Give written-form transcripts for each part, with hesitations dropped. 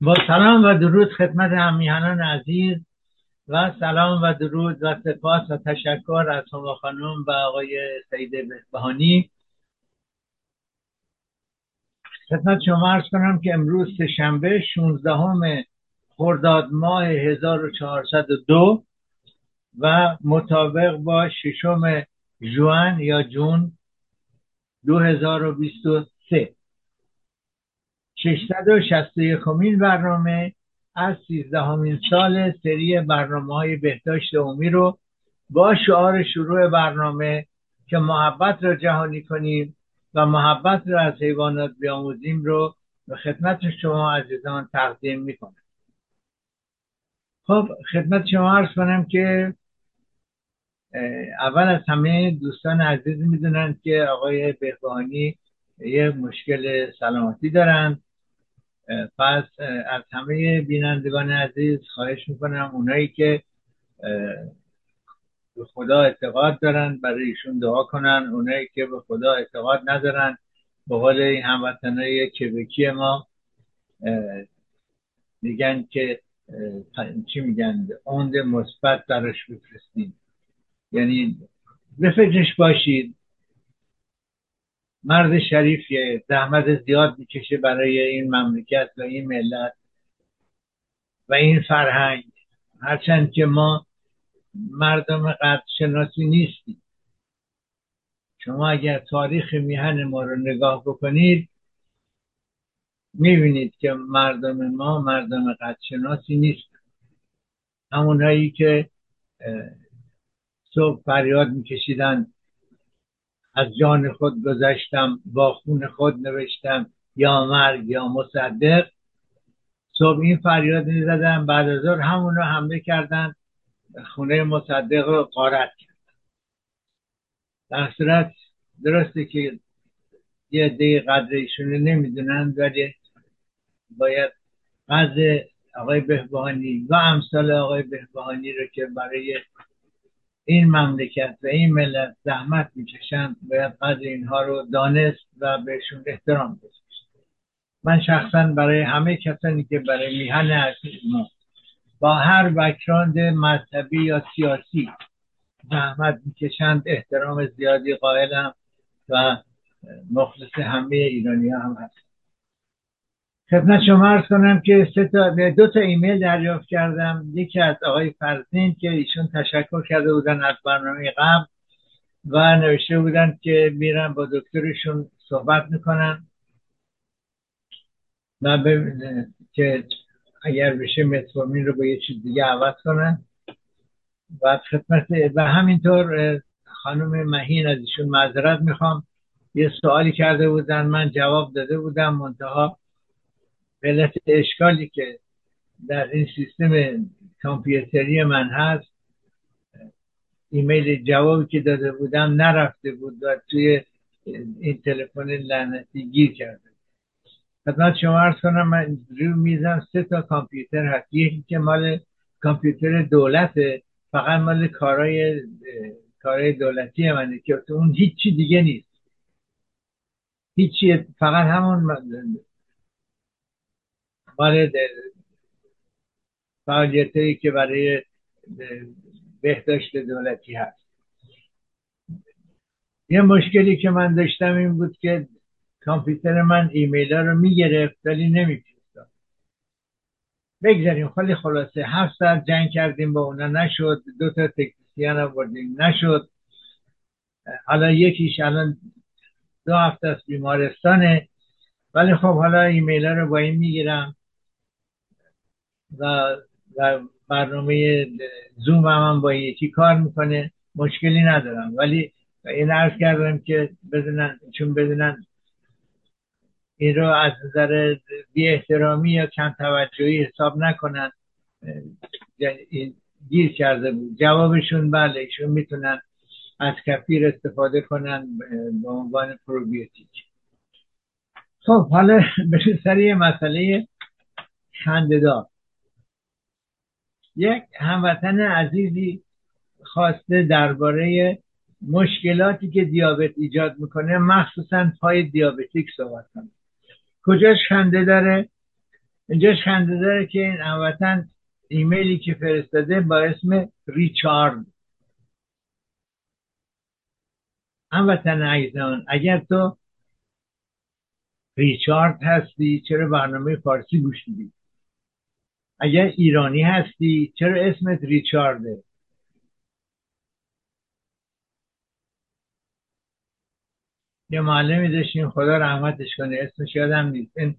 با سلام و درود خدمت همیهنان عزیز و سلام و درود و سپاس و تشکر از شما خانم و آقای سعید بهبهانی. خدمت شما عرض کنم که امروز سه‌شنبه 16 خرداد ماه 1402 و مطابق با 6 ژوئن یا جون 2023 661مین برنامه از 13مین سال سری برنامه‌های بهداشت عمومی رو با شعار شروع برنامه که محبت را جهانی کنیم و محبت را از حیوانات بیاموزیم رو به خدمت شما عزیزان تقدیم می‌کنم. خب خدمت شما عرض کنم که اول از همه دوستان عزیز می‌دونن که آقای بهبهانی یه مشکل سلامتی دارن، پس از همه بینندگان عزیز خواهش میکنم اونایی که به خدا اعتقاد دارن برای ایشون دعا کنن، اونایی که به خدا اعتقاد ندارن به قول هموطنای کبکی ما میگن که چی میگن اوند مثبت درش بفرستید، یعنی به فکرش باشید. مرد شریفیه، زحمت زیاد میکشه برای این مملکت و این ملت و این فرهنگ، هرچند که ما مردم قدرشناسی نیستیم. شما اگر تاریخ میهن ما رو نگاه بکنید میبینید که مردم ما مردم قدرشناسی نیستن، همونهایی که صبح فریاد میکشیدن از جان خود گذشتم با خون خود نوشتم یا مرگ یا مصدق، صبح این فریاد می‌زدن، بعد از ظهر همون رو حمله کردن، خونه مصدق رو غارت کردن. در صورت درسته که یه عده‌ای قدر ایشون رو نمی‌دونن، ولی باید قدر آقای بهبهانی و امثال آقای بهبهانی رو که برای این مملکت و این ملت زحمت میکشن باید قدر اینها رو دانست و بهشون احترام گذاشت. من شخصا برای همه کسانی که برای میهن عزیز ما با هر بک‌گراند مذهبی یا سیاسی زحمت میکشند احترام زیادی قائلم و مخلص همه ایرانی‌ها هم هستم. خدمت شما عرض کنم که دو تا ایمیل دریافت کردم، یکی از آقای فرزین که ایشون تشکر کرده بودن از برنامه قبل و نوشته بودن که میرن با دکترشون صحبت میکنن و که اگر بشه متفورمین رو با یه چیز دیگه عوض کنن و همینطور خانم مهین از ایشون معذرت میخوام، یه سوالی کرده بودن من جواب داده بودم، منتها علت اشکالی که در این سیستم کامپیوتری من هست ایمیل جوابی که داده بودم نرفته بود و توی این تلفن لعنتی گیر کرده. خدمت شما عرض کنم من رو میزم 3 کامپیوتر هست، یکی که مال کامپیوتر دولته، فقط مال کارهای دولتی منه که اون هیچی دیگه نیست، هیچی، فقط همون مال فعالیتایی که برای بهداشت دولتی هست. یه مشکلی که من داشتم این بود که کامپیوتر من ایمیل ها رو میگرفت ولی نمیفرستاد. بگذاریم، خیلی خلاصه 7 جنگ کردیم با اونا نشد، 2 تکنسین آوردیم نشد، حالا یکیش الان 2 از بیمارستانه، ولی خب حالا ایمیل ها رو با این میگیرم و برنامه زوم هم با یکی کار میکنه، مشکلی ندارم، ولی این عرض کردم که بدونن این رو از نظر بی احترامی یا کم توجهی حساب نکنن. گیر کرده بود جوابشون، بله ایشون میتونن از کفیر استفاده کنن به عنوان پروبیوتیک. خب حالا به سری مسئله خنده‌دار. یک هموطن عزیزی خواسته درباره مشکلاتی که دیابت ایجاد میکنه مخصوصا پای دیابتیک صحبت کنه. کجاش خنده داره، اینجاش خنده داره که این البته ایمیلی که فرستاده با اسم ریچارد. هموطن عزیزان، اگر تو ریچارد هستی چرا برنامه فارسی گوش میدی؟ اگر ایرانی هستی چرا اسمت ریچارده؟ یه معلمی داشتیم خدا رحمتش کنه، اسمش یادم نیست، این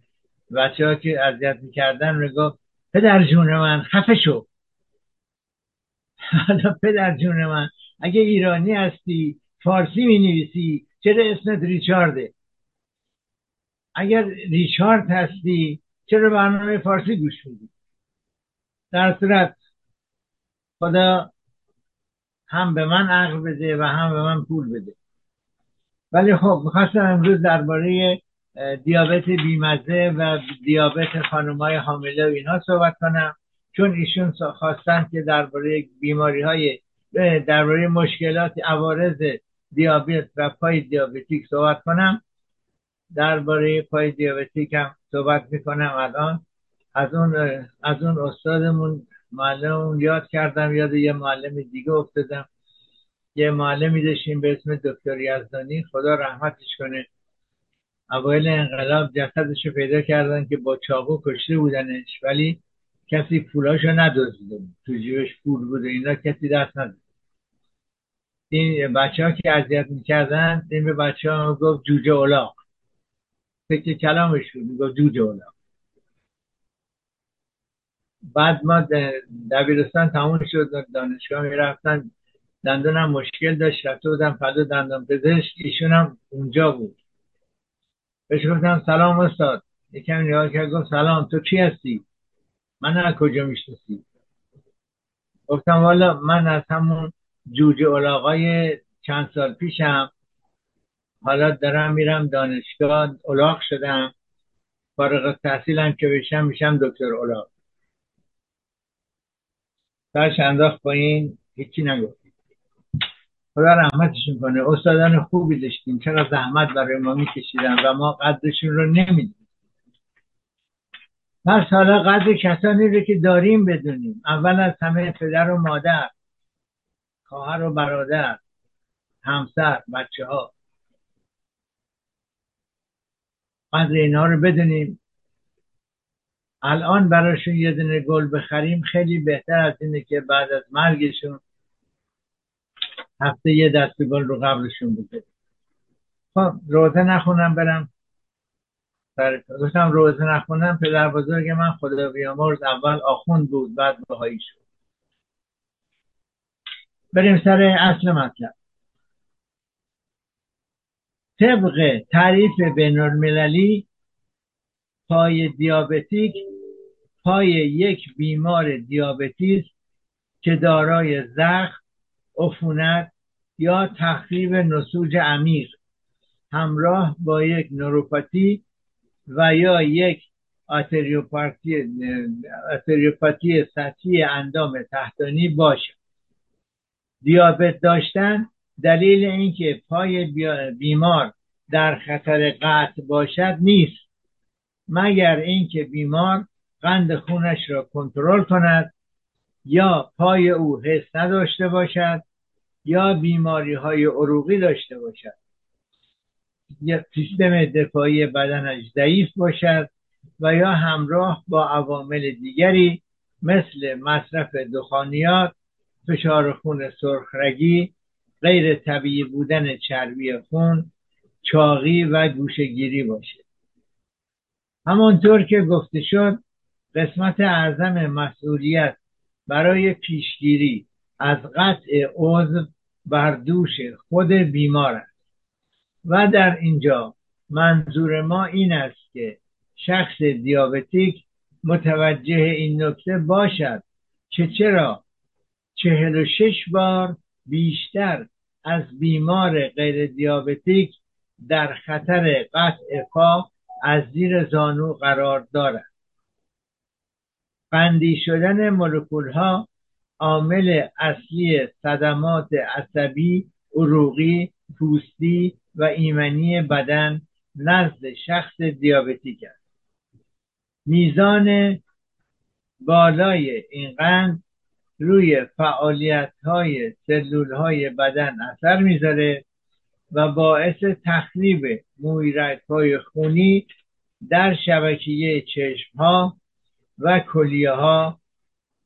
بچه ها که اذیت میکردن میگفت پدر جون من خفه شو. پدر جون من اگه ایرانی هستی فارسی مینویسی چرا اسمت ریچارده؟ اگر ریچارد هستی چرا برنامه فارسی گوش میدی؟ در صورت خدا هم به من عقل بده و هم به من پول بده. ولی خب میخواستم امروز درباره دیابت بیمزه و دیابت خانم‌های حامله و اینها صحبت کنم، چون ایشون خواستن که درباره بیماری‌های درباره مشکلات عوارض دیابت و پای دیابتیک صحبت کنم. درباره پای دیابتیک هم صحبت میکنم. الان از اون استادمون معلممون یاد کردم، یاد یه معلم دیگه افتادم. یه معلمی داشتیم به اسم دکتر یزدانی، خدا رحمتش کنه. اوایل انقلاب جسدش رو پیدا کردن که با چاقو کشته بودنش، ولی کسی پولاشو ندزدیده بود، تو جیبش پول بود و اینا، کسی دست ندید. این بچه‌ها که اذیت می‌کردن، این به بچه‌ها گفت جوجه الاغ، فکر کلامش بود، میگفت جوجه الاغ. بعد ما دبیرستان تموم شد، دانشگاه می‌رفتن، دندونم مشکل داشت، رفته بودم فدا دندان پزشک، ایشون هم اونجا بود. بهش گفتم سلام استاد، یکم نگاه کرد گفت سلام تو کی هستی؟ من از کجا میشناسی؟ گفتم والا من از همون جوجه الاغای چند سال پیشم، حالا دارم میرم دانشگاه، الاغ شدم، فارغ التحصیلم که بشم میشم دکتر الاغ. سرش انداخت پایین، هیچی نگفت. خدا رحمتشون کنه. استادان خوبی داشتیم، چرا زحمت برای ما میکشیدن و ما قدرشون رو نمیدونیم. پس حالا قدر کسانی رو که داریم بدونیم. اول از همه پدر و مادر، خواهر و برادر، همسر، بچه ها، قدر اینا رو بدونیم. الان براشون یه دونه گل بخریم خیلی بهتر از اینه که بعد از مرگشون هفته یه دست گل رو قبلشون بده. خب روزه نخونم برم گفتم روزه نخونم. پدر بزرگ من خدا بیامرز اول آخوند بود، بعد بهایی شد. بریم سر اصل مطلب. طبق تعریف بین‌المللی پای دیابتیک پای یک بیمار دیابتی است که دارای زخم، عفونت یا تخریب نسوج عمیق همراه با یک نوروپاتی و یا یک آرتریوپاتی سطحی اندام تحتانی باشد. دیابت داشتن دلیل اینکه پای بیمار در خطر قطع باشد نیست، مگر اینکه بیمار قند خونش را کنترل کند یا پای او حس نداشته باشد یا بیماری‌های عروقی داشته باشد یا سیستم دفاعی بدنش ضعیف باشد و یا همراه با عوامل دیگری مثل مصرف دخانیات، فشار خون سرخرگی، غیر طبیعی بودن چربی خون، چاقی و گوشه‌گیری باشد. همانطور که گفته شد، قسمت اعظم مسئولیت برای پیشگیری از قطع عضو بر دوش خود بیمار است و در اینجا منظور ما این است که شخص دیابتیک متوجه این نکته باشد که چرا 46 بار بیشتر از بیمار غیر دیابتیک در خطر قطع پا از زیر زانو قرار دارد. بندی شدن مولکول‌ها عامل اصلی صدمات عصبی، عروقی، پوستی و ایمنی بدن نزد شخص دیابتیک است. میزان بالای این قند روی فعالیت‌های سلول‌های بدن اثر میذاره و باعث تخریب مویرگ‌های خونی در شبکیه چشم‌ها و کلیه‌ها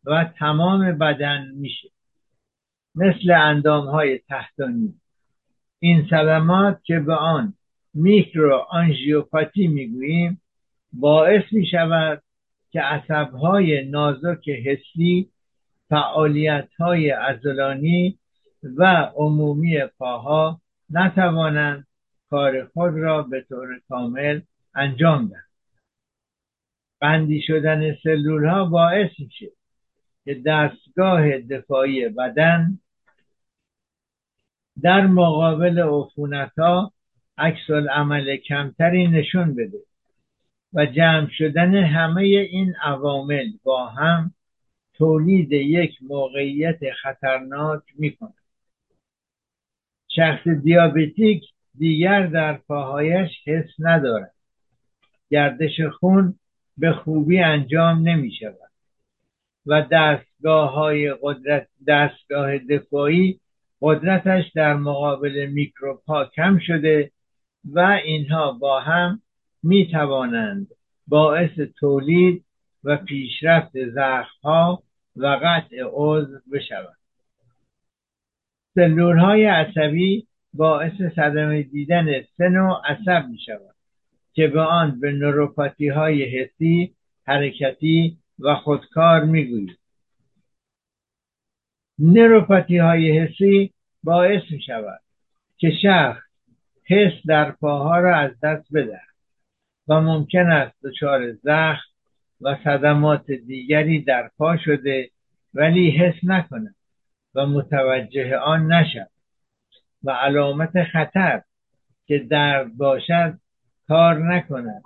و تمام بدن میشه، مثل اندام‌های تحتانی. این صدمات که به آن میکروآنژیوپاتی میگوییم باعث میشود که عصب‌های نازک حسی، فعالیت‌های عضلانی و عمومی پاها نتوانند کار خود را به طور کامل انجام دهند. بندی شدن سلول‌ها باعث میشه که دستگاه دفاعی بدن در مقابل عفونت‌ها عکس‌العمل کمتری نشون بده و جمع شدن همه این عوامل با هم تولید یک موقعیت خطرناک می‌کند. شخص دیابتیک دیگر در پاهایش حس ندارد. گردش خون به خوبی انجام نمی‌شود و دستگاه دفاعی قدرتش در مقابل میکروب‌ها کم شده و اینها با هم می‌توانند باعث تولید و پیشرفت زخم‌ها و قطع عضو بشود. سلول‌های عصبی باعث صدمه دیدن سه نوع عصب می‌شود که به آن به نوروپاتی‌های حسی، حرکتی و خودکار می‌گوییم. نوروپاتی‌های حسی باعث می‌شود که شخص حس در پاها را از دست بدهد و ممکن است دچار زخم و صدمات دیگری در پا شده ولی حس نکند و متوجه آن نشد و علامت خطر که درد باشد کار نکند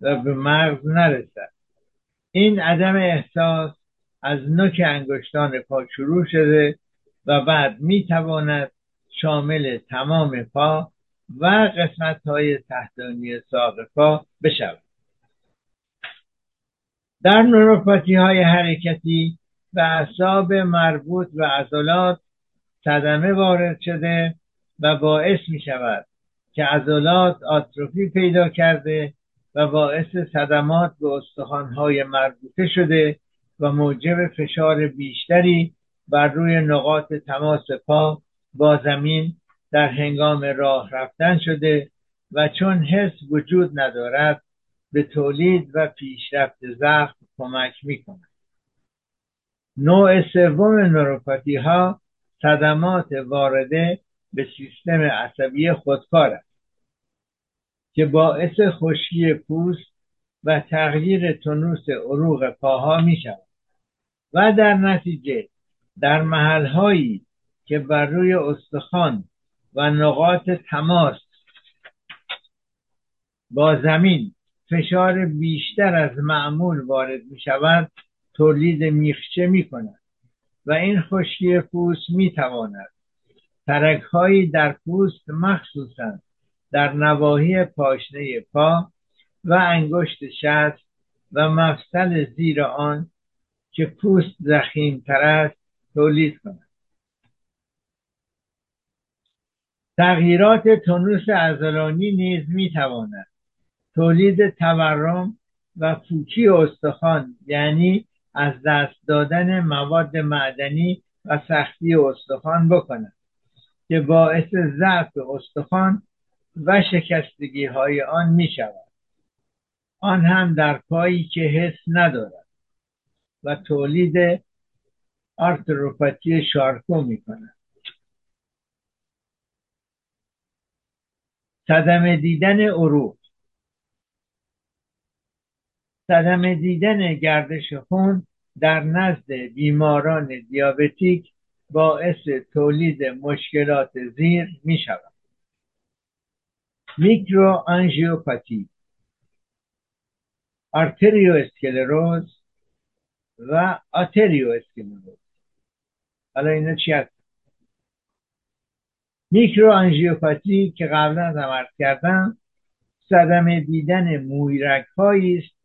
و به مغز نرسد. این عدم احساس از نوک انگشتان پا شروع شده و بعد میتواند شامل تمام پا و قسمت‌های تحتانی ساق پا بشود. در نوروپاتی‌های حرکتی به اعصاب مربوط به عضلات صدمه وارد شده و باعث می‌شود که عضلات آتروفی پیدا کرده و باعث صدمات به استخوان‌های مربوطه شده و موجب فشار بیشتری بر روی نقاط تماس پا با زمین در هنگام راه رفتن شده و چون حس وجود ندارد به تولید و پیشرفت زخم کمک می‌کند. نوع سوم نوروپاتی‌ها صدمات وارده به سیستم عصبی خودکار است که باعث خشکی پوست و تغییر تونوس عروق پاها می‌شود و در نتیجه در محل‌هایی که بر روی استخوان و نقاط تماس با زمین فشار بیشتر از معمول وارد می شود تولید میخچه می کند و این خشکی پوست می تواند ترک هایی در پوست مخصوصا در نواحی پاشنه پا و انگشت شست و مفصل زیر آن که پوست ضخیم تر است تولید کند. تغییرات تونوس عضلانی نیز میتواند تولید تورم و پوکی استخوان، یعنی از دست دادن مواد معدنی و سختی استخوان بکند که باعث ضعف استخوان و شکستگی های آن می شود. آن هم در پایی که حس ندارد و تولید آرتروپاتی شارکو می کند. صدمه دیدن عروق، صدمه دیدن گردش خون در نزد بیماران دیابتیک باعث تولید مشکلات زیر می شود: میکروآنژیوپاتی، آرتریواسکلروز و آتریواسکلروز. حالا اینا چی هست؟ میکروآنژیوپاتی که قبلا عرض کردم صدمه دیدن مویرگ‌هایی است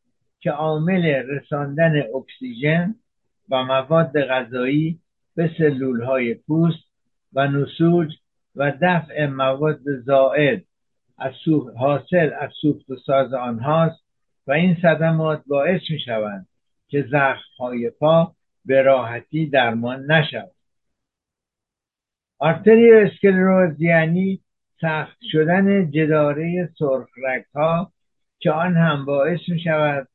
که عامل رساندن اکسیژن و مواد غذایی به سلولهای پوست و نسوج و دفع مواد زائد حاصل از سوخت و ساز آنهاست و این صدمات باعث می شوند که زخم‌های پا به راحتی درمان نشود. آرتریواسکلروز یعنی سخت شدن جداره سرخ رگ‌ها که آن هم باعث می شود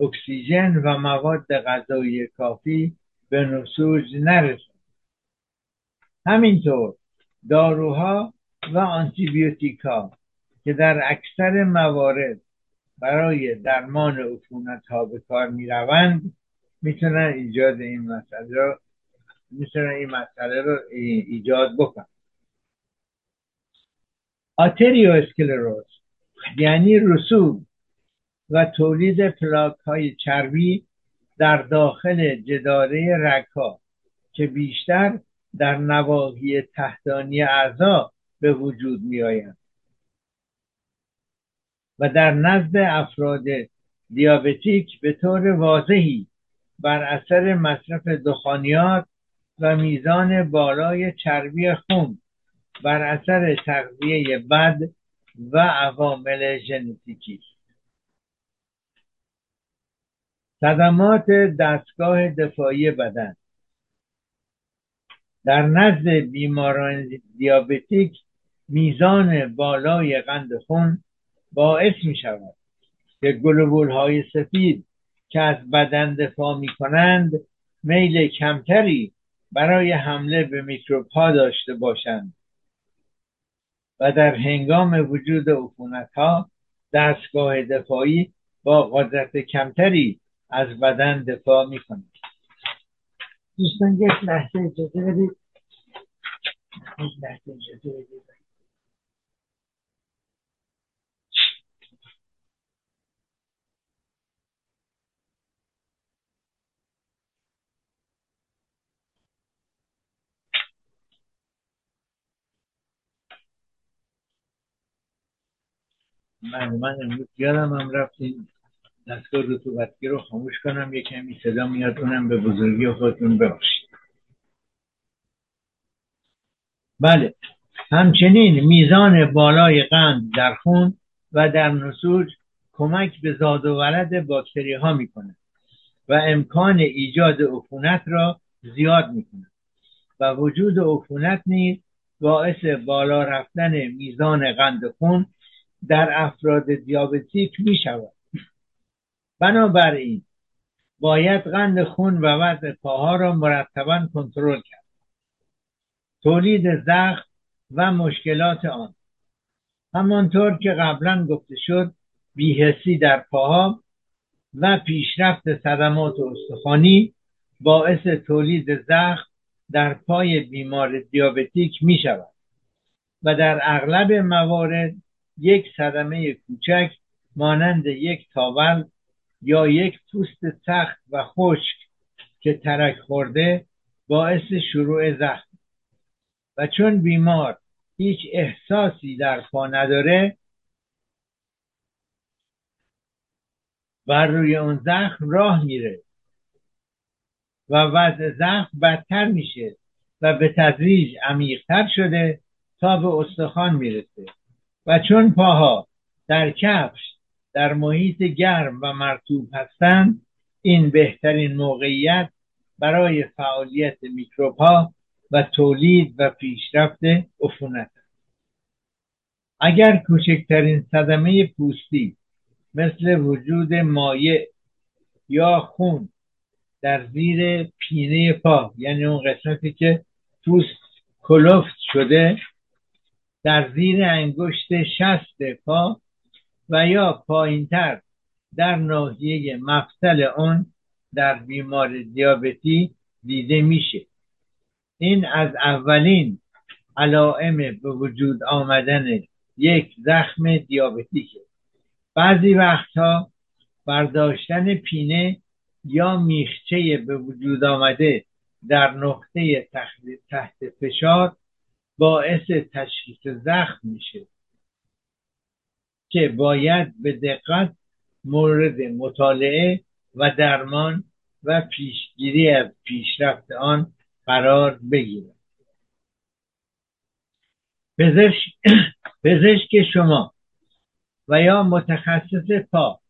اکسیژن و مواد غذایی کافی به نسوج نرسد. همینطور داروها و آنتیبیوتیکا که در اکثر موارد برای درمان عفونت‌ها به کار می‌روند میتونن این مسئله رو ایجاد بکنن. آرتریواسکلروز یعنی رسوب و تولید پلاک‌های چربی در داخل جداره رگ‌ها که بیشتر در نواحی تحتانی اعضا به وجود می‌آیند و در نزد افراد دیابتیک به طور واضحی بر اثر مصرف دخانیات و میزان بالای چربی خون، بر اثر تغذیه بد و عوامل ژنتیکی. صدمات دستگاه دفاعی بدن در نزد بیماران دیابتیک میزان بالای قند خون باعث می شود که گلبول های سفید که از بدن دفاع می کنند میل کمتری برای حمله به میکروب ها داشته باشند و در هنگام وجود عفونت ها دستگاه دفاعی با قدرت کمتری از بدن دفاع می کند. دوستان یک لحظه اجازه بدید. من امروز یادم رفتیم دستگاه رطوبتگیر رو خاموش کنم، یک کمی صدا میاد، اونم به بزرگی خودتون ببخشید. بله، همچنین میزان بالای قند در خون و در نسوج کمک به زاد و ولد باکتری ها میکنه و امکان ایجاد عفونت را زیاد میکنه و وجود عفونت نیز باعث بالا رفتن میزان قند خون در افراد دیابتیک می شود. بنابراین باید قند خون و وضع پاها را مرتباً کنترل کرد. تولید زخم و مشکلات آن، همانطور که قبلاً گفته شد، بی‌حسی در پاها و پیشرفت صدمات استخوانی باعث تولید زخم در پای بیمار دیابتیک می شود و در اغلب موارد یک صدمه کوچک مانند یک تاول یا یک پوست سخت و خشک که ترک خورده باعث شروع زخم و چون بیمار هیچ احساسی در پا نداره بر روی اون زخم راه میره و وضع زخم بدتر میشه و به تدریج عمیق‌تر شده تا به استخوان میرسه و چون پاها در کفش در محیط گرم و مرطوب هستند این بهترین موقعیت برای فعالیت میکروب ها و تولید و پیشرفت عفونت است. اگر کوچکترین صدمه پوستی مثل وجود مایع یا خون در زیر پینه پا، یعنی اون قسمتی که پوست کلفت شده، در زیر انگشت شست پا و یا پایینتر در ناحیه مفصل آن در بیمار دیابتی دیده میشه، این از اولین علائم به وجود آمدن یک زخم دیابتیکه. بعضی وقتها برداشتن پینه یا میخچه به وجود آمده در نقطه تحت فشار باعث تشخیص زخم میشه که باید به دقت مورد مطالعه و درمان و پیشگیری از پیشرفت آن قرار بگیرد. پزشک شما و یا متخصص پا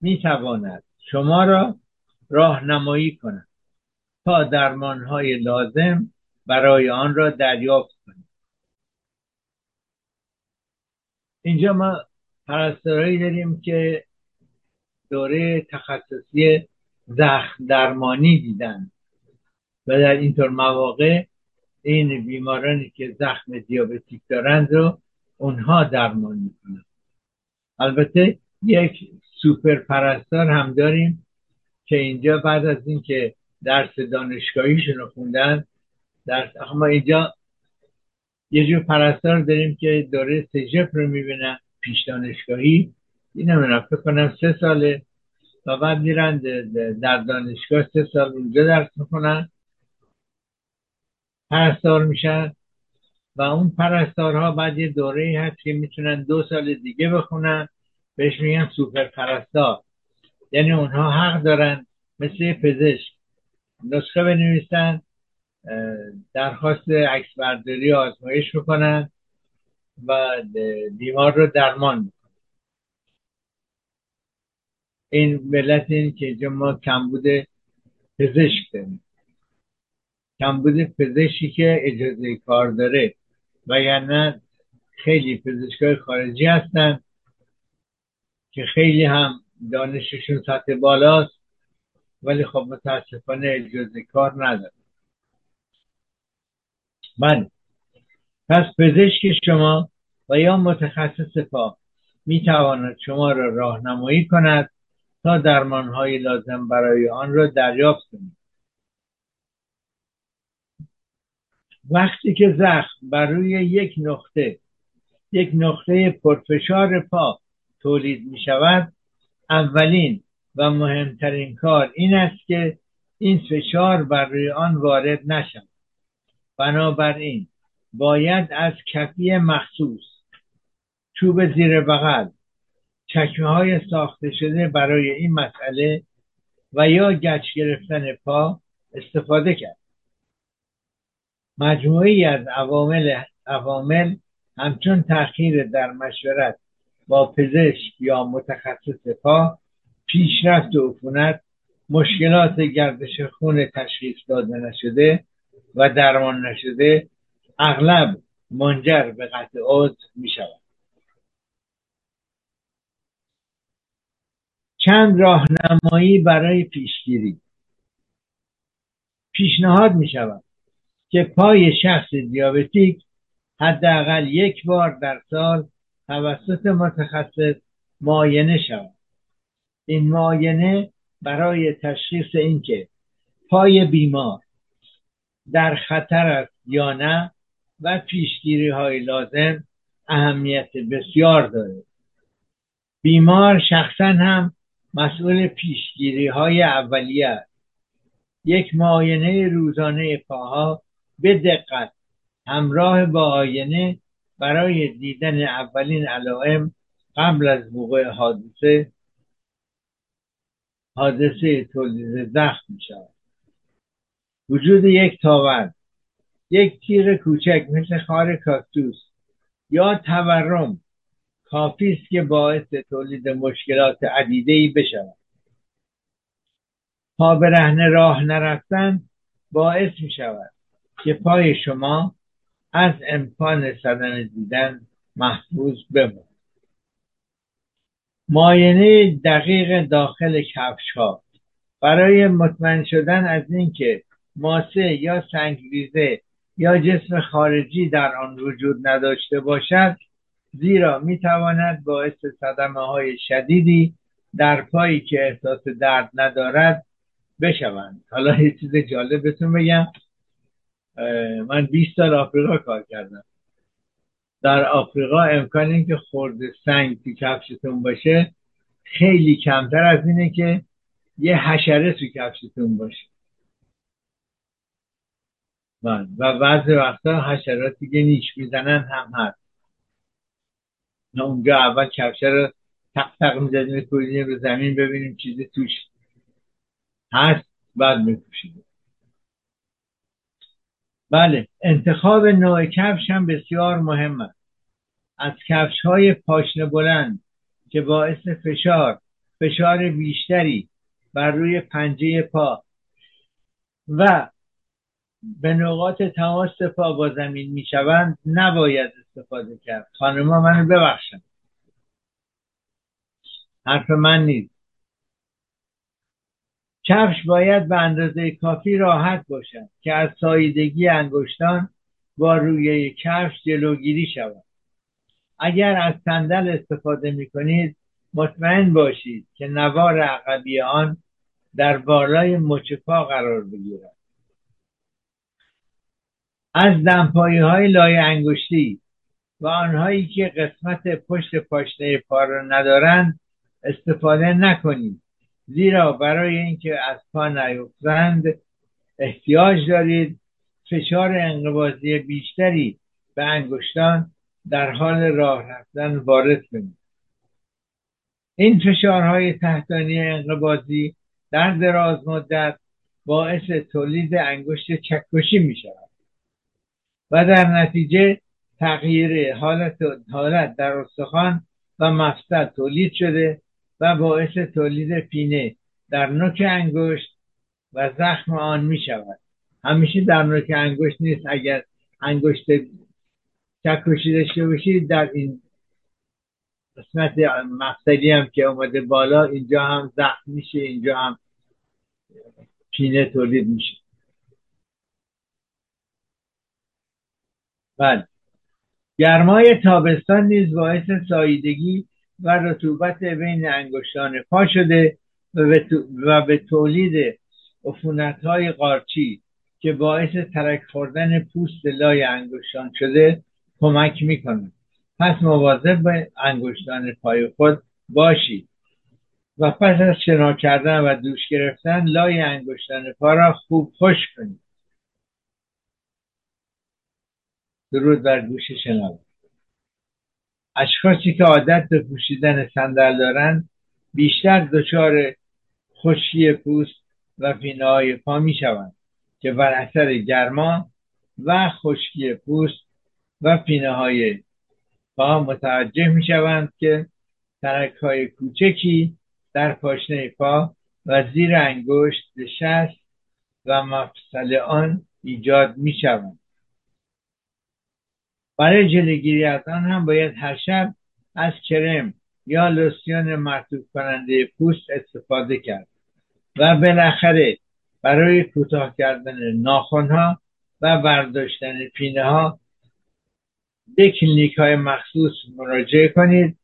می تواند شما را راهنمایی کند تا درمان‌های لازم برای آن را دریافت کنید. اینجا ما پرستارهایی داریم که دوره تخصصی زخم درمانی دیدن و در اینطور مواقع این بیمارانی که زخم دیابتیک دارند رو اونها درمان میکنند. البته یک سوپر پرستار هم داریم که اینجا بعد از این که درس دانشگاهیشون رو خوندن، ما اینجا یه جور پرستار داریم که دوره سجپ رو میبینن پیش دانشگاهی، این هم رفته کنم 3 ساله و بعد میرن در دانشگاه 3 سال اونجا درس میکنن، پرستار میشن و اون پرستارها بعد یه دوره‌ای هست که میتونن 2 سال دیگه بخونن، بهش میگن سوپر پرستار. یعنی اونها حق دارن مثل پزشک نسخه بنویسن، درخواست عکسبرداری آزمایش بکنن و بیمار رو درمان بکنن. این علت این که ما کمبود پزشک داریم، کمبود پزشکی که اجازه کار داره، وگرنه خیلی پزشکای خارجی هستن که خیلی هم دانششون سطح بالاست ولی خب متاسفانه اجازه کار نداره. پس پزشک شما و یا متخصص پا می تواند شما را راهنمایی کند تا درمان‌های لازم برای آن را دریافت کنید. وقتی که زخم بر روی یک نقطه پرفشار پا تولید می شود، اولین و مهمترین کار این است که این فشار بر روی آن وارد نشود. بنابراین باید از کفی مخصوص، چوب زیر بغل، چکمه های ساخته شده برای این مسئله و یا گچ گرفتن پا استفاده کرد. مجموعی از عوامل همچون تأخیر در مشورت با پزشک یا متخصص پا، پیشرفت عفونت، مشکلات گردش خون تشخیص داده نشده و درمان نشده، اغلب منجر به قطع عضو می شود. چند راهنمایی برای پیشگیری پیشنهاد می شود که پای شخص دیابتیک حداقل 1 بار در سال توسط متخصص معاینه شود. این معاینه برای تشخیص اینکه پای بیمار در خطر است یا نه و پیشگیری های لازم اهمیت بسیار دارد. بیمار شخصا هم مسئول پیشگیری های اولیه است. یک معاینه روزانه پاها به دقت همراه با آینه برای دیدن اولین علائم قبل از وقوع حادثه تولید زخم می شود. وجود یک تاون، یک تیر کوچک مثل خار کاکتوس یا تورم کافی است که باعث تولید مشکلات عدیده‌ای بشود. پا برهنه راه نرفتن باعث می شود که پای شما از امکان صدمه دیدن محفوظ بماند. معاینه دقیق داخل کفش‌ها برای مطمئن شدن از اینکه ماسه یا سنگریزه یا جسم خارجی در آن وجود نداشته باشد، زیرا می تواند باعث صدمه‌های شدیدی در پایی که احساس درد ندارد بشوند. حالا یه چیز جالب بهتون بگم، من 20 سال آفریقا کار کردم. در آفریقا امکان این که خورده سنگ تو کفشتون باشه خیلی کمتر از اینه که یه حشره تو کفشتون باشه و بعضی وقتا حشرات دیگه نیش میزنن هم هست. اونجا اول کفشه رو تق تق میزدیم میکویدیم به زمین ببینیم چیزی توش هست بعد میپوشیدیم. بله، انتخاب نوع کفش هم بسیار مهم است. از کفش‌های پاشنه بلند که باعث فشار بیشتری بر روی پنجه پا و به نقاط تماس پا با زمین میشوند نباید استفاده کرد. خانم‌ها منو ببخشند، حرف من نیست. کفش باید به اندازه کافی راحت باشد که از ساییدگی انگشتان با روی کفش جلوگیری شود. اگر از صندل استفاده می کنید مطمئن باشید که نوار عقبی آن در بالای مچ پا قرار بگیرد. از دمپایه‌های لای انگشتی و آنهایی که قسمت پشت پاشنه پا را ندارند استفاده نکنید، زیرا برای اینکه از پا نیفتند احتیاج دارید. فشار انقباضی بیشتری به انگشتان در حال راه رفتن وارد کنید. این فشارهای تحتانی انقباضی در دراز مدت باعث تولید انگشت چکشی می شود و در نتیجه تغییر حالت در استخوان و مفصل تولید شده و باعث تولید پینه در نوک انگشت و زخم آن می شود. همیشه در نوک انگشت نیست، اگر انگشت چکشی داشته باشید در این قسمت مفصلی هم که اومده بالا اینجا هم زخم میشه، اینجا هم پینه تولید میشه. بله، گرمای تابستان نیز باعث ساییدگی و رطوبت بین انگشتان پا شده و به تولید عفونت‌های قارچی که باعث ترک خوردن پوست لای انگشتان شده کمک می‌کند. پس مواظب به انگشتان پای خود باشید و پس از شنا کردن و دوش گرفتن لای انگشتان پا را خوب خشک کنید. درود بر گوش شنوا. اشخاصی که عادت به پوشیدن صندل دارند بیشتر دچار خشکی پوست و پینه‌های پا می شوند که بر اثر گرما و خشکی پوست و پینه‌های پا متوجه می شوند که ترک‌های کوچکی در پاشنه پا و زیر انگشت شست و مفصل آن ایجاد می شوند. برای جلوگیری از آن هم باید هر شب از کرم یا لوسیون مرطوب کننده پوست استفاده کرد و بالاخره برای کوتاه کردن ناخن‌ها و برداشتن پینه‌ها به کلینیک‌های مخصوص مراجعه کنید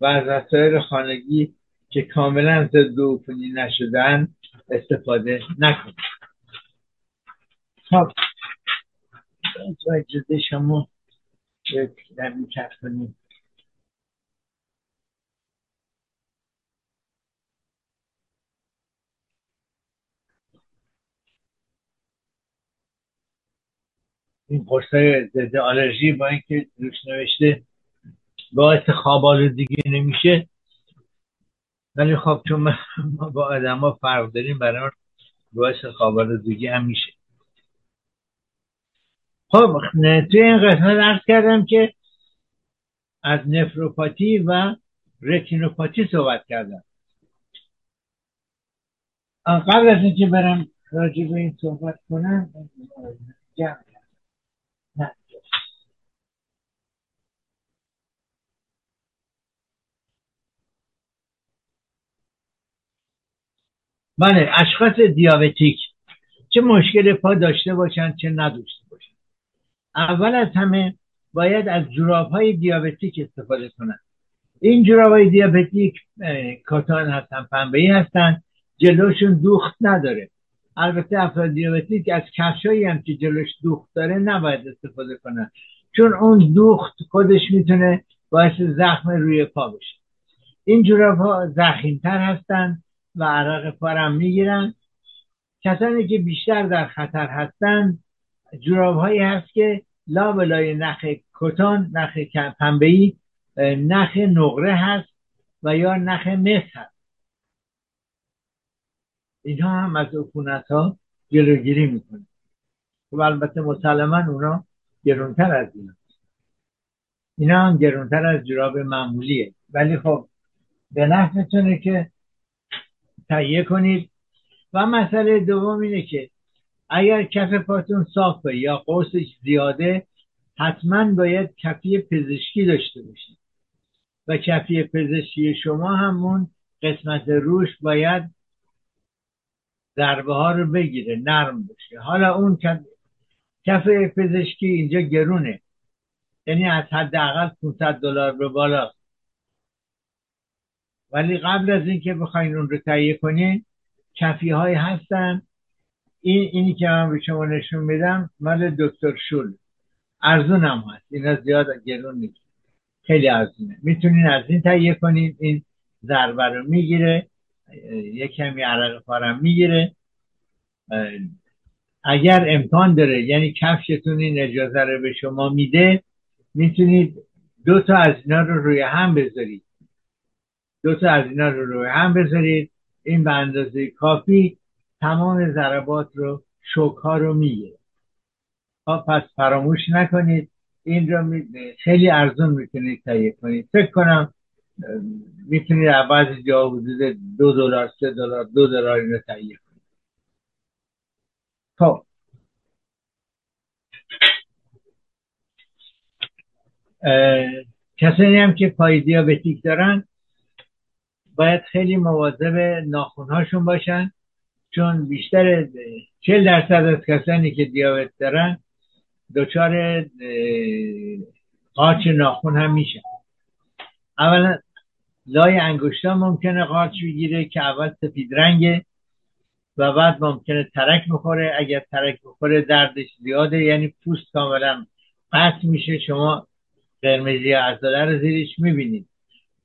و از وسایل خانگی که کاملا ضد عفونی نشده‌اند استفاده نکنید. خب، با اجازه شما درمی چپ کنیم. این قرص‌های ضد آلرژی با اینکه روش نوشته باعث خواب آلودگی نمیشه، ولی خب چون ما با آدم‌ها فرق داریم برای باعث خواب آلودگی هم میشه. خب توی این قسمت عرض کردم که از نفروپاتی و رتینوپاتی صحبت کردم. قبل از اینکه برم راجع به این صحبت کنم جمع کردم. بله، اشخاص دیابتیک چه مشکل پا داشته باشند چه نداشته باشند اول از همه باید از جوراب‌های دیابتیک استفاده کنند. این جوراب‌های دیابتیک کاتان هستن، پنبه‌ای هستن، جلوشون دوخت نداره. البته افراد دیابتیک از کفشایی هم که جلوش دوخت داره نباید استفاده کنن، چون اون دوخت خودش میتونه باعث زخم روی پا بشه. این جوراب‌ها ضخیم‌تر هستن و عرق پا رو میگیرن. کسانی که بیشتر در خطر هستن جوراب هایی هست که لابلای نخ کتان، نخ پنبه‌ای، نخ نقره هست و یا نخ مس هست. اینها هم از عفونت‌ها جلوگیری میکنه. خب البته مسلماً اونا گرانتر از اینا. اینا هم گرانتر از جراب معمولیه، ولی خب به نفعتونه که تهیه کنید. و مسئله دوم اینه که اگر کف پاتون صافه یا قوسش زیاده، حتما باید کفی پزشکی داشته باشید و کفی پزشکی شما همون قسمت روش باید ضربه ها رو بگیره، نرم باشه. حالا اون کف پزشکی اینجا گرونه، یعنی از حداقل $500 به بالا، ولی قبل از اینکه بخواید اون رو تهیه کنید کفی هایی هستن. اینی که من به شما نشون میدم مال دکتر شول، ارزون هم هست، اینا زیاد گرون نیست، خیلی ارزونه، میتونین از این تهیه کنین. این ضربه رو میگیره، یک کمی عرق پارم میگیره، اگر امکان داره یعنی کفشتون این اجازه رو به شما میده، میتونید دو تا از اینا رو روی هم بذارید. این به اندازه کافی تمام ضربات رو، شوک ها رو میگیره. پس فراموش نکنید این رو خیلی ارزون میتونید تهیه کنید. فکر کنم میتونید عوض جا حدود $2 $3 $2 این رو تهیه کنید. خب کسانی هم که پای دیابتیک دارن باید خیلی مواظب ناخونهاشون باشن، چون بیشتر 40% از کسانی که دیابت دارن دچار قارچ ناخون هم میشن. اولا لای انگشتا ممکنه قارچ بگیره که اول سفید رنگه و بعد ممکنه ترک بخوره. اگر ترک بخوره دردش زیاده، یعنی پوست کاملا قطع میشه، شما قرمزی عضله رو زیرش میبینید.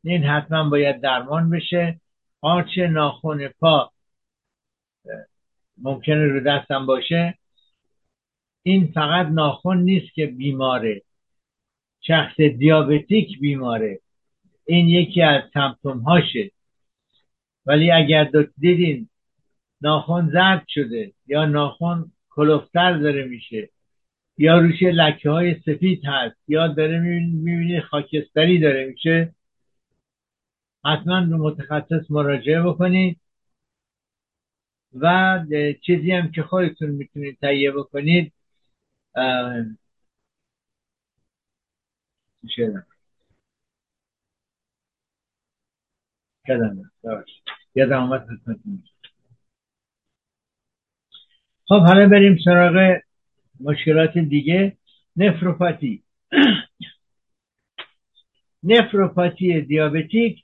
این حتما باید درمان بشه. قارچ ناخون پا ممکنه رو دستم باشه. این فقط ناخون نیست که بیماره، شخص دیابتیک بیماره، این یکی از سمپتوم هاشه. ولی اگر دیدین ناخون زرد شده یا ناخون کلفتر داره میشه یا روش لکه های سفید هست یا داره میبینی خاکستری داره میشه، حتما به متخصص مراجعه بکنید. و چیزی هم که خودتون میتونید تهیه بکنید خب حالا بریم سراغ مشکلات دیگه. نفروپاتی نفروپاتی دیابتیک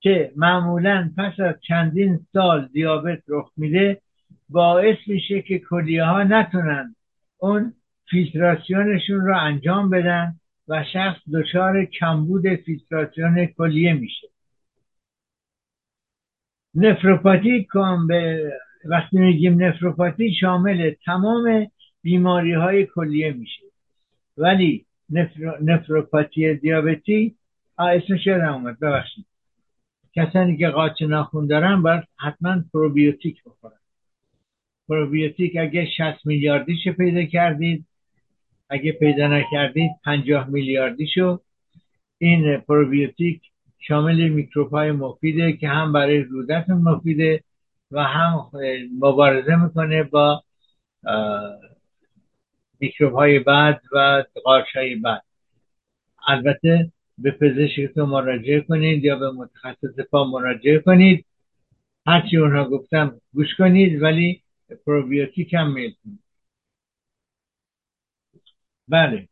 که معمولاً پس از چندین سال دیابت رخ میده، باعث میشه که کلیه ها نتونن اون فیلتراسیونشون رو انجام بدن و شخص دچار کمبود فیلتراسیون کلیه میشه. نفروپاتی وقتی میگیم نفروپاتی شامل تمام بیماری های کلیه میشه، ولی نفروپاتی دیابتی اسمش یادم اومد، ببخشید. کسانی که قارچ ناخون دارن باید حتما پروبیوتیک بخورن. پروبیوتیک اگه 60 میلیاردیشو پیدا کردید، اگه پیدا نکردید 50 میلیاردیشو. این پروبیوتیک شامل میکروب‌های مفیده که هم برای رودتون مفیده و هم مبارزه میکنه با میکروب‌های بد و قارچ‌های بد. البته به پزشکتون مراجعه کنید یا به متخصص پا مراجعه کنید، هرچی اونها گفتم گوش کنید، ولی پروبیوتیک هم میل کنید. بله،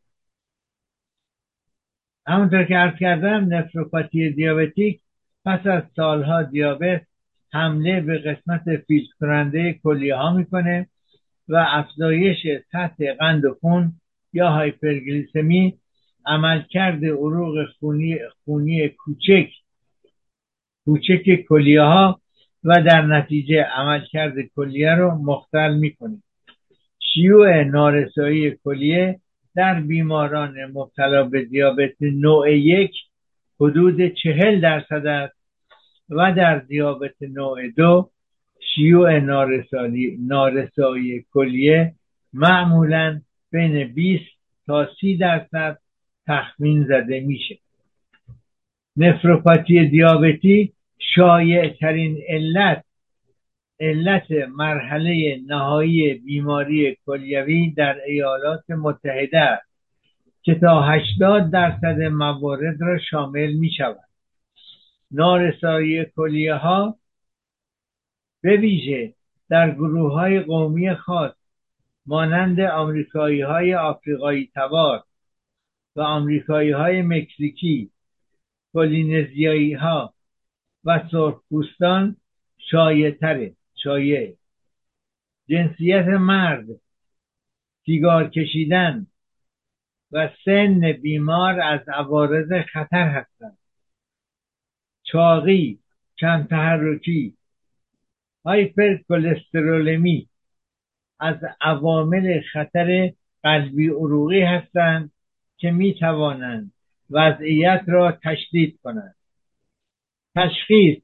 همونطور که عرض کردم نفروپاتی دیابتیک پس از سالها دیابت حمله به قسمت فیلتر کننده کلیه ها میکنه و افزایش سطح قند و خون یا هایپرگلیسمی، عملکرد عروق خونی کوچک کلیه ها و در نتیجه عملکرد کلیه رو مختل میکنه. شیوع نارسایی کلیه در بیماران مبتلا به دیابت نوع 1 حدود 40% است و در دیابت نوع 2 شیوع نارسایی کلیه معمولاً بین 20 تا 30% تخمین زده میشه. نفروپاتی دیابتی شایع ترین علت مرحله نهایی بیماری کلیوی در ایالات متحده است که تا 80% موارد را شامل می شود. نارسایی کلیه ها به ویژه در گروه های قومی خاص مانند آمریکایی های آفریقایی تبار و آمریکایی های مکزیکی، پولینزیایی ها و سرخپوستان شایع. جنسیت مرد، سیگار کشیدن و سن بیمار از عوارض خطر هستند. چاقی، کم تحرکی، هایپرکلسترولمی از عوامل خطر قلبی عروقی هستند که می توانند وضعیت را تشدید کنند. تشخیص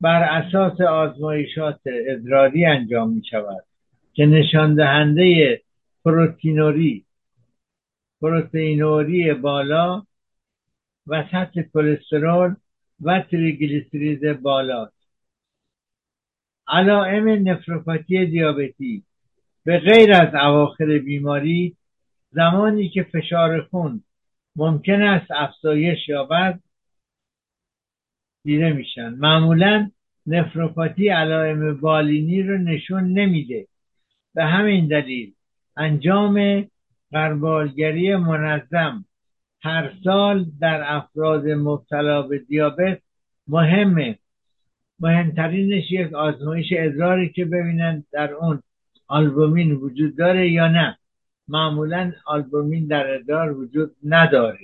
بر اساس آزمایشات ادراری انجام می شود که نشان دهنده پروتئینوری بالا و سطح کلسترول و تریگلیسیرید بالا. علائم نفروپاتی دیابتی به غیر از اواخر بیماری زمانی که فشار خون ممکن است افزایش یابد دیده میشن. معمولا نفروپاتی علائم بالینی رو نشون نمیده، به همین دلیل انجام غربالگری منظم هر سال در افراد مبتلا به دیابت مهمه. مهمترینش یک آزمایش ادراری که ببینن در اون آلبومین وجود داره یا نه. معمولا آلبومین در ادرار وجود نداره.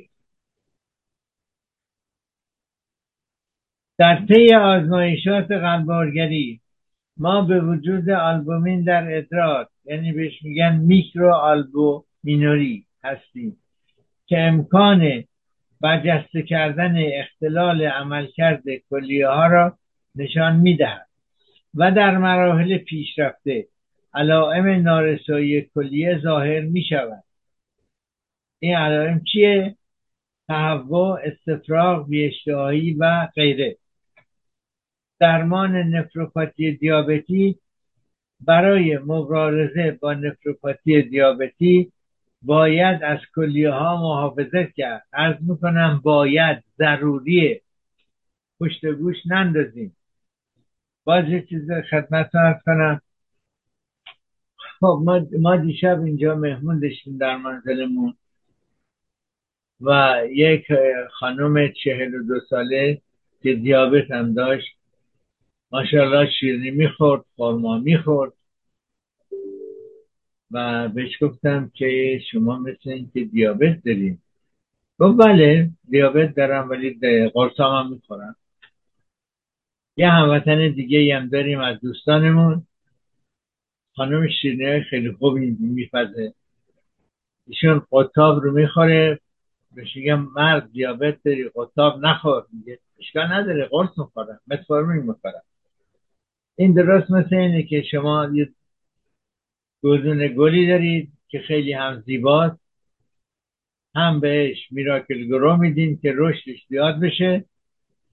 در طی آزمایشات غربالگری ما به وجود آلبومین در ادرار، یعنی بهش میگن میکرو آلبومینوری هستیم که امکان برجسته کردن اختلال عملکرد کلیه ها را نشان میدهد و در مراحل پیشرفته علائم نارسایی کلیه ظاهر میشود. این علائم چیه؟ تهوع، استفراغ، بی‌اشتهایی و غیره. درمان نفروپاتی دیابتی: برای مبارزه با نفروپاتی دیابتی باید از کلیه ها محافظت کرد. عرض میکنم باید، ضروریه، پشت گوش نندازیم. باز یه چیز خدمتتون عرض کنم. خب ما دیشب اینجا مهمون داشتیم در منزلمون و یک خانم 42 ساله که دیابت هم داشت، ماشاءالله شیرینی میخورد، خورما میخورد و بهش گفتم که شما مثل این که دیابت داریم. گفت بله دیابت دارم ولی قرصام هم میخورم. یه هموطن دیگه هم داریم از دوستانمون، خانم شیرینی خیلی خوبی میپزه. ایشون قطاب رو میخوره، بهش میگم مرد دیابت داری قطاب نخور، میگه اشکال نداره قرص میخورم، متفورمین میخورم. این درست مثل اینه که شما یه گلدون گلی دارید که خیلی هم زیباست، هم بهش میراکل گرو میدین که رشدش زیاد بشه،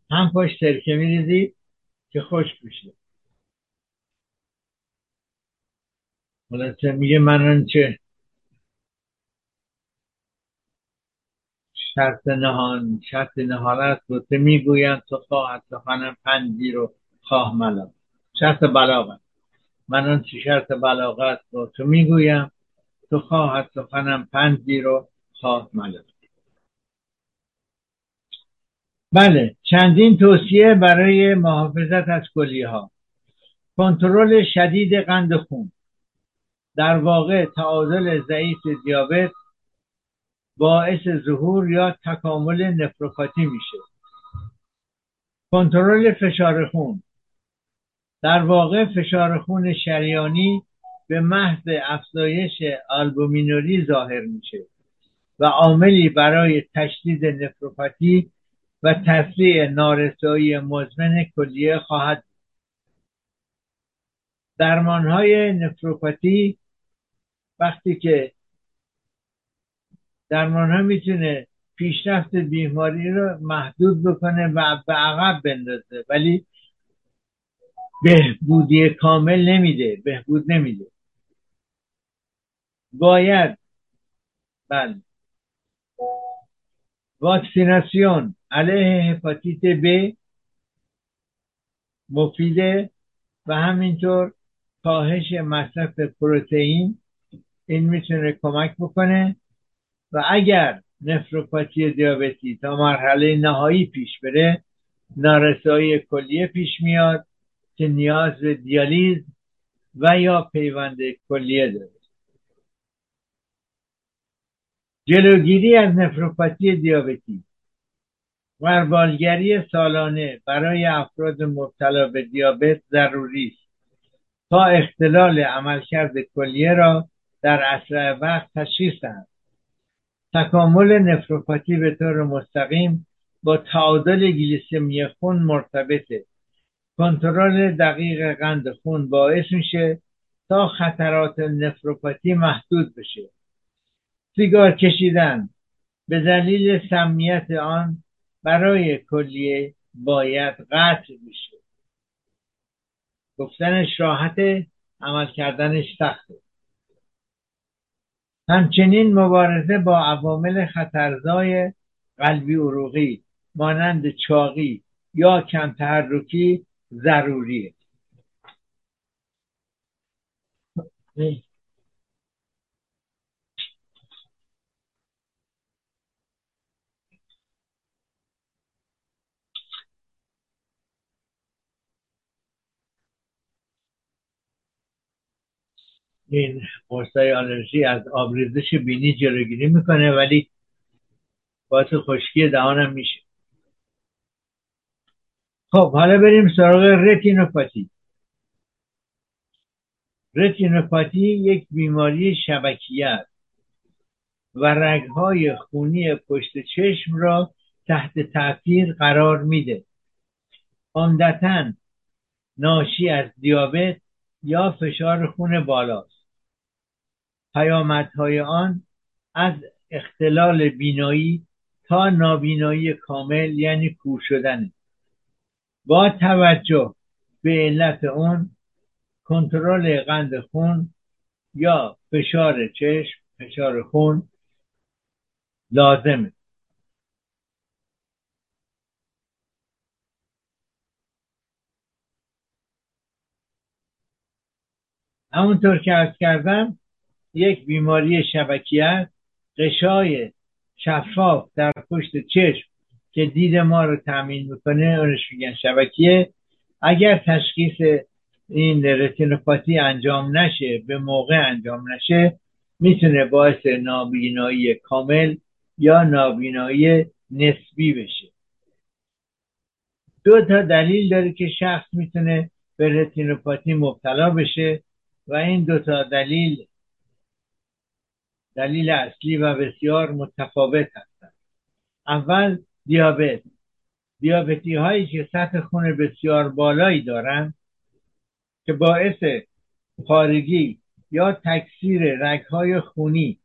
هم پاش سرکه میریزید که خشک بشه. خلاصه میگه من آنچه شرط نهان است بوده، میگویم تو خواهد سخنم پندی رو خواه ملام. شرط بلاغت: من آن چه شرط بلاغت با تو میگویم، تو خواهد سخنم پندی رو خواه ملام. بله، چندین توصیه برای محافظت از کلیه ها. کنترل شدید قند خون: در واقع تعادل ضعیف دیابت باعث ظهور یا تکامل نفروپاتی میشه. کنترل فشار خون: در واقع فشار خون شریانی به محض افزایش آلبومینوری ظاهر میشه و عاملی برای تشدید نفروپاتی و تسریع نارسایی مزمن کلیه خواهد بود. درمانهای نفروپاتی وقتی که درمانها میتونه پیشرفت بیماری رو محدود بکنه و به عقب بندازه، ولی بهبودی کامل نمیده، بهبود نمیده. باید واکسیناسیون علیه هپاتیت B مفیده و همینطور کاهش مصرف پروتئین، این میتونه کمک بکنه. و اگر نفروپاتی دیابتی تا مرحله نهایی پیش بره، نارسایی کلیه پیش میاد که نیاز به دیالیز و یا پیوند کلیه داره. جلوگیری از نفروپاتی دیابتی، وربالگری سالانه برای افراد مبتلا به دیابت ضروری است تا اختلال عملکرد کلیه را در اسرع وقت تشخیص دهند. تکامل نفروپاتی به طور مستقیم با تعادل گلیسمی خون مرتبطه. کنترل دقیق قند خون باعث میشه تا خطرات نفروپاتی محدود بشه. سیگار کشیدن به دلیل سمیت آن برای کلیه باید قطع بشه. گفتنش راحته، عمل کردنش سخته. همچنین مبارزه با عوامل خطرزای قلبی عروقی مانند چاقی یا کم تحرکی ضروریه. این قرصای آلرژی از آبریزش بینی جلوگیری میکنه ولی باعث خشکی دهانم میشه. خب حالا بریم سراغ رتینوپاتی. رتینوپاتی یک بیماری شبکیه است و رگهای خونی پشت چشم را تحت تأثیر قرار میده، عمدتاً ناشی از دیابت یا فشار خون بالاست. پیامدهای آن از اختلال بینایی تا نابینایی کامل یعنی کور شدن. با توجه به علت آن، کنترل قند خون یا فشار چشم، فشار خون لازمه. همونطور که عرض کردم یک بیماری شبکی است. غشای شفاف در پشت چشم که دید ما رو تامین میکنه اونش میگن شبکیه. اگر تشخیص این رتینوپاتی انجام نشه، به موقع انجام نشه، میتونه باعث نابینایی کامل یا نابینایی نسبی بشه. دو تا دلیل داره که شخص میتونه به رتینوپاتی مبتلا بشه و این دوتا دلیل اصلی و بسیار متفاوت هستند. اول دیابت. دیابتی هایی که سطح خون بسیار بالایی دارند که باعث پارگی یا تکثیر رگهای خونی،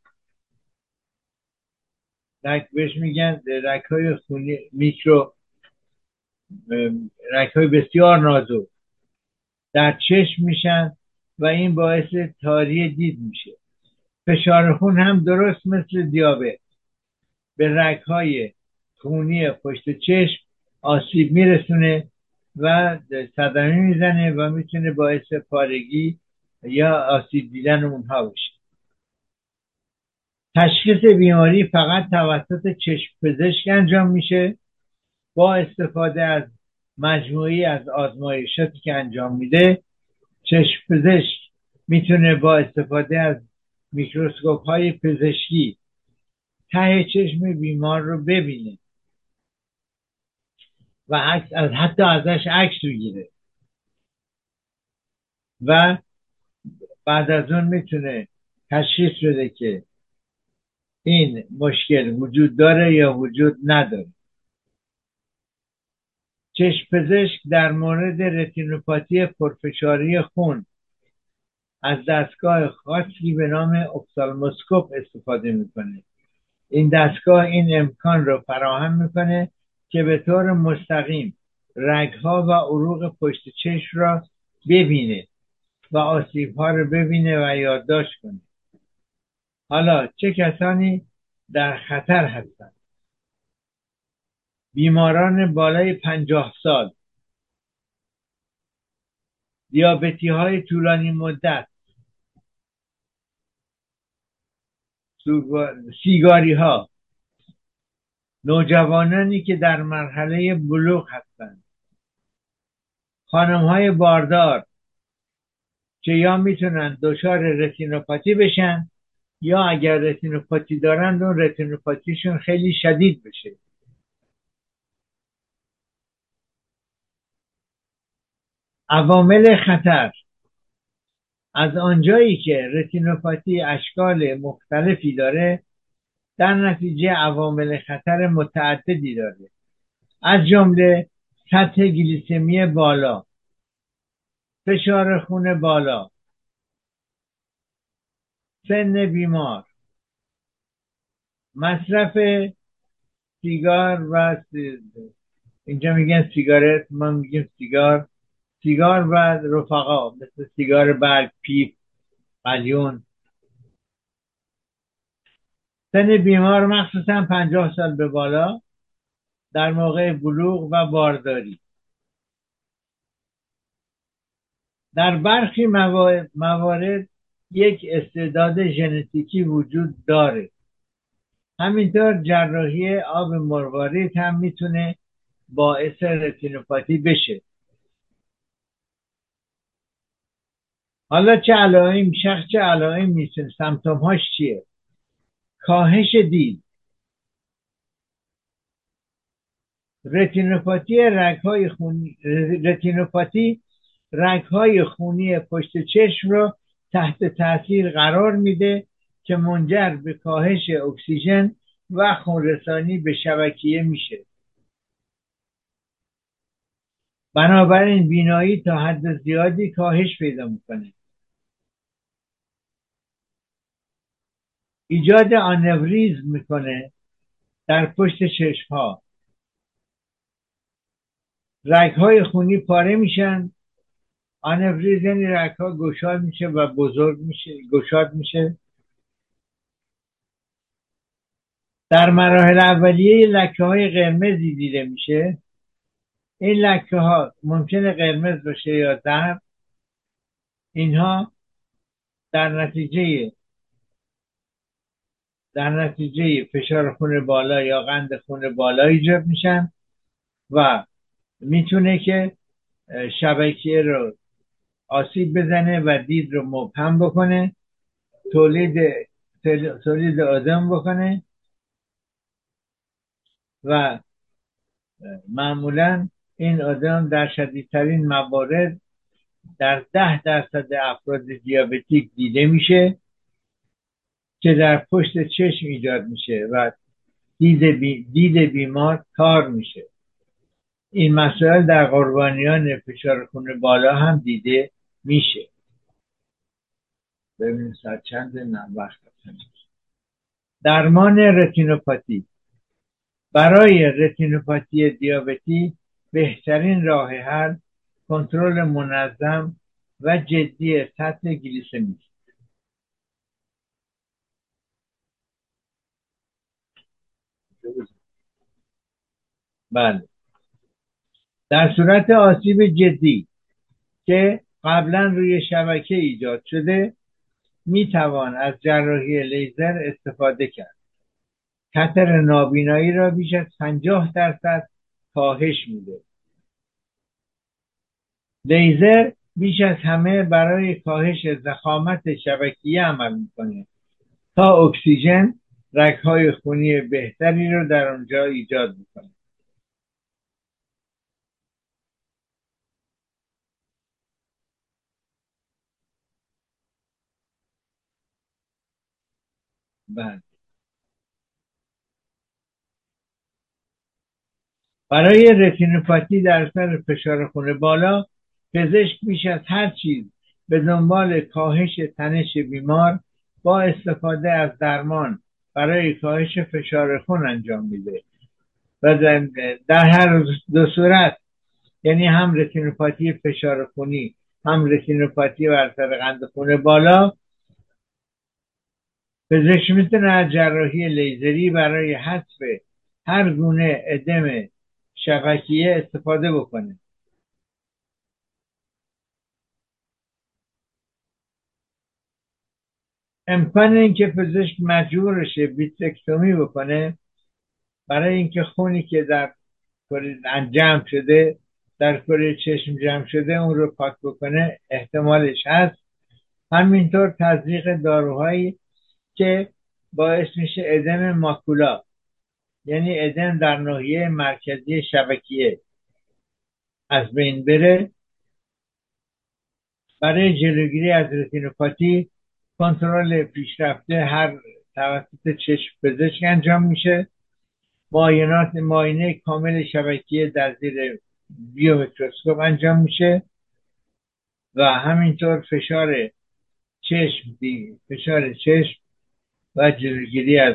بهش میگن رگهای خونی میکرو، رگهای بسیار نازک در چشم میشن و این باعث تاری دید میشه. فشار خون هم درست مثل دیابت به رگهای خونی پشت چشم آسیب میرسونه و صدمه میزنه و میتونه باعث پارگی یا آسیب دیدن اونها بشه. تشخیص بیماری فقط توسط چشم پزشک انجام میشه با استفاده از مجموعی از آزمایشاتی که انجام میده. چشم پزشک میتونه با استفاده از میکروسکوپ های پزشکی ته چشم بیمار رو ببینه و حتی ازش عکس بگیره و بعد از اون میتونه تشخیص بده که این مشکل وجود داره یا وجود نداره. چشم پزشک در مورد رتینوپاتی پرفشاری خون از دستگاه خاصی به نام افتالموسکوپ استفاده میکنه. این دستگاه این امکان را فراهم میکنه که به طور مستقیم رگها و عروق پشت چشم را ببینه و آسیب‌ها را ببینه و یادداشت کنه. حالا چه کسانی در خطر هستند؟ بیماران بالای 50 سال، دیابتی‌های طولانی مدت، سیگاری‌ها، نوجوانانی که در مرحله بلوغ هستند، خانم‌های باردار که یا میتونن دچار رتینوپاتی بشن یا اگر رتینوپاتی دارن اون رتینوپاتیشون خیلی شدید بشه. عوامل خطر: از آنجایی که رتینوپاتی اشکال مختلفی داره در نتیجه عوامل خطر متعددی داره، از جمله سطح گلیسمی بالا، فشار خون بالا، سن بیمار، مصرف سیگار و اینجا میگن سیگارت، ما میگیم سیگار و رفقا مثل سیگار برگ، پیپ، قلیون. سن بیمار مخصوصا 50 سال به بالا در موقع بلوغ و بارداری. در برخی موارد یک استعداد ژنتیکی وجود داره. همینطور جراحی آب مروارید هم میتونه باعث رتینوپاتی بشه. حالا چه علائم میشه؟ سمپتوم‌هاش چیه؟ کاهش دید، رتینوپاتی رگ‌های خونی پشت چشم را تحت تاثیر قرار میده که منجر به کاهش اکسیژن و خونرسانی به شبکیه میشه. بنابراین بینایی تا حد زیادی کاهش پیدا میکنه. ایجاد آنوریزم میکنه در پشت چشم ها. رگ‌های خونی پاره میشن. آنوریزم یعنی رگ‌ها گشاد میشه و بزرگ میشه، گشاد میشه. در مراحل اولیه لکه‌های قرمزی دیده میشه. این لکه‌ها ممکنه قرمز باشه یا زرد. اینها در نتیجه فشار خون بالا یا قند خون بالا ایجاد میشن و میتونه که شبکیه رو آسیب بزنه و دید رو مبهم بکنه، تولید آدم بکنه و معمولا این آدم در شدیدترین موارد در 10% افراد دیابتیک دیده میشه که در پشت چشم ایجاد میشه و دید بیمار تار میشه. این مسائل در قربانیان فشار خون بالا هم دیده میشه. ببینید ساعت چنده، من وقت دارم. درمان رتینوپاتی: برای رتینوپاتی دیابتی بهترین راه حل کنترل منظم و جدی سطح گلیسمی است. بله. در صورت آسیب جدی که قبلا روی شبکه ایجاد شده میتوان از جراحی لیزر استفاده کرد. خطر نابینایی را بیش از 50% کاهش میده. لیزر بیش از همه برای کاهش ضخامت شبکیه عمل میکنه تا اکسیژن رگ‌های خونی بهتری را در آنجا ایجاد میکنه. برای رتینوپاتی در اثر فشار خون بالا، پزشک بیش از هر چیز به دنبال کاهش تنش بیمار با استفاده از درمان برای کاهش فشار خون انجام میده و در هر دو صورت، یعنی هم رتینوپاتی فشار خونی هم رتینوپاتی بر اثر قند خون بالا، پزشک میتونه از جراحی لیزری برای حذف هر گونه ادم شبکیه استفاده بکنه. امکان اینکه پزشک مجبور شه ویترکتومی بکنه برای اینکه خونی که در جمع شده در کره چشم جمع شده اون رو پاک بکنه احتمالش هست. همینطور تزریق داروهایی که باعث میشه ادم ماکولا، یعنی ادم در ناحیه مرکزی شبکیه، از بین بره. برای جلوگیری از رتینوپاتی، کنترل پیشرفته هر توسط چشم پزشک انجام میشه. معاینه کامل شبکیه در زیر بیومیکروسکوپ انجام میشه و همینطور فشار چشم و جلوگیری از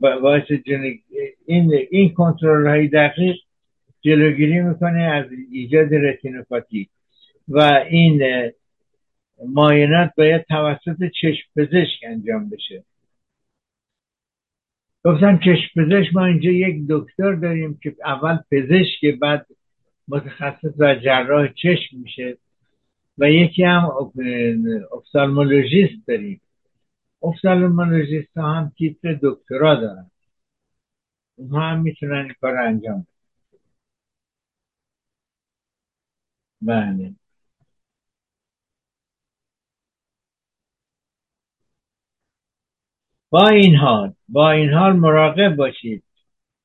باعث این کنترل های دقیق جلوگیری میکنه از ایجاد رتینوپاتی و این معاینات باید توسط چشم پزشک انجام بشه. گفتم چشم پزشک، ما اینجا یک دکتر داریم که اول پزشک بعد متخصص و جراح چشم میشه و یکی هم افتالمولوژیست داریم. افتالمولوژیست ها هم تیتر دکترا دارن، اونها هم میتونن این کار انجام بدن. بله، با این حال مراقب باشید.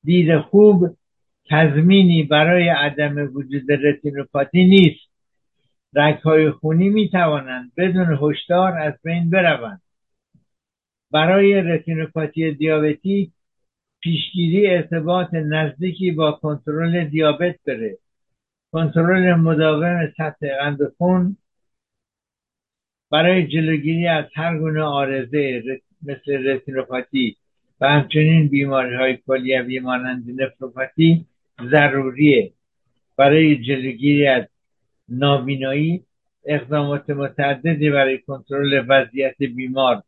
دید خوب تضمینی برای عدم وجود رتینوپاتی نیست. رگ‌های خونی می توانند بدون هشدار از بین بروند. برای رتینوپاتی دیابتی پیشگیری ارتباط نزدیکی با کنترل دیابت داره. کنترل مداوم سطح قند خون برای جلوگیری از هر گونه عارضه مثل رتینوپاتی و همچنین بیماری‌های کلیوی مانند نفروپاتی ضروریه. برای جلوگیری از نابینایی، اقدامات متعددی برای کنترل وضعیت بیمار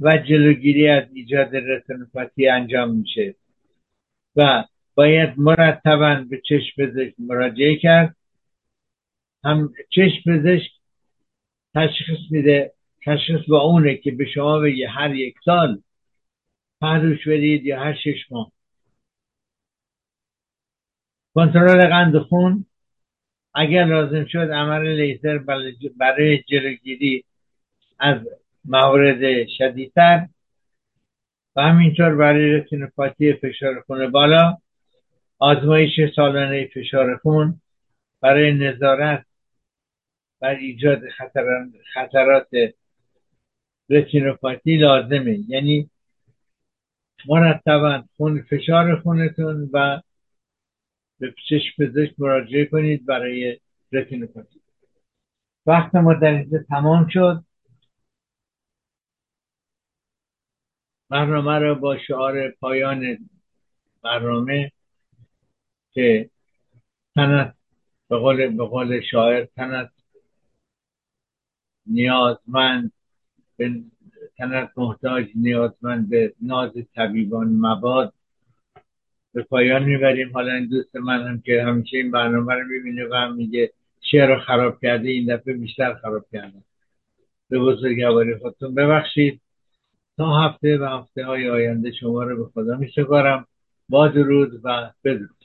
و جلوگیری از ایجاد رتینوپاتی انجام میشه و باید مرتباً به چشم پزشک مراجعه کرد. هم چشم پزشک تشخیص میده، تشخیص با اونه که به شما بگه هر یک سال پهلوش برید یا هر 6 ماه. کنترل قند خون، اگر لازم شد عمل لیزر برای جلوگیری از موارد شدیدتر و همینطور برای رتینوپاتی فشار خون بالا، آزمایش سالانه فشار خون برای نظارت بر ایجاد خطرات رتینوپاتی لازمه. یعنی مرتباً فشار خونتون و به چشم پزشک مراجعه کنید برای رتینوپاتی. وقت ما در اینجا تمام شد. برنامه را با شعار پایان برنامه که تنت به قول شاعر تنت نیازمند به تنت محتاج نیازمند به ناز طبیبان مباد به پایان میبریم. حالا این دوست من هم که همیشه این برنامه رو میبینه و هم میگه شعر رو خراب کرده، این دفعه بیشتر خراب کرده. به بزرگواری خودتون ببخشید. تا هفته و هفته های آینده شما رو به خدا میسپارم. با درود و بدرود.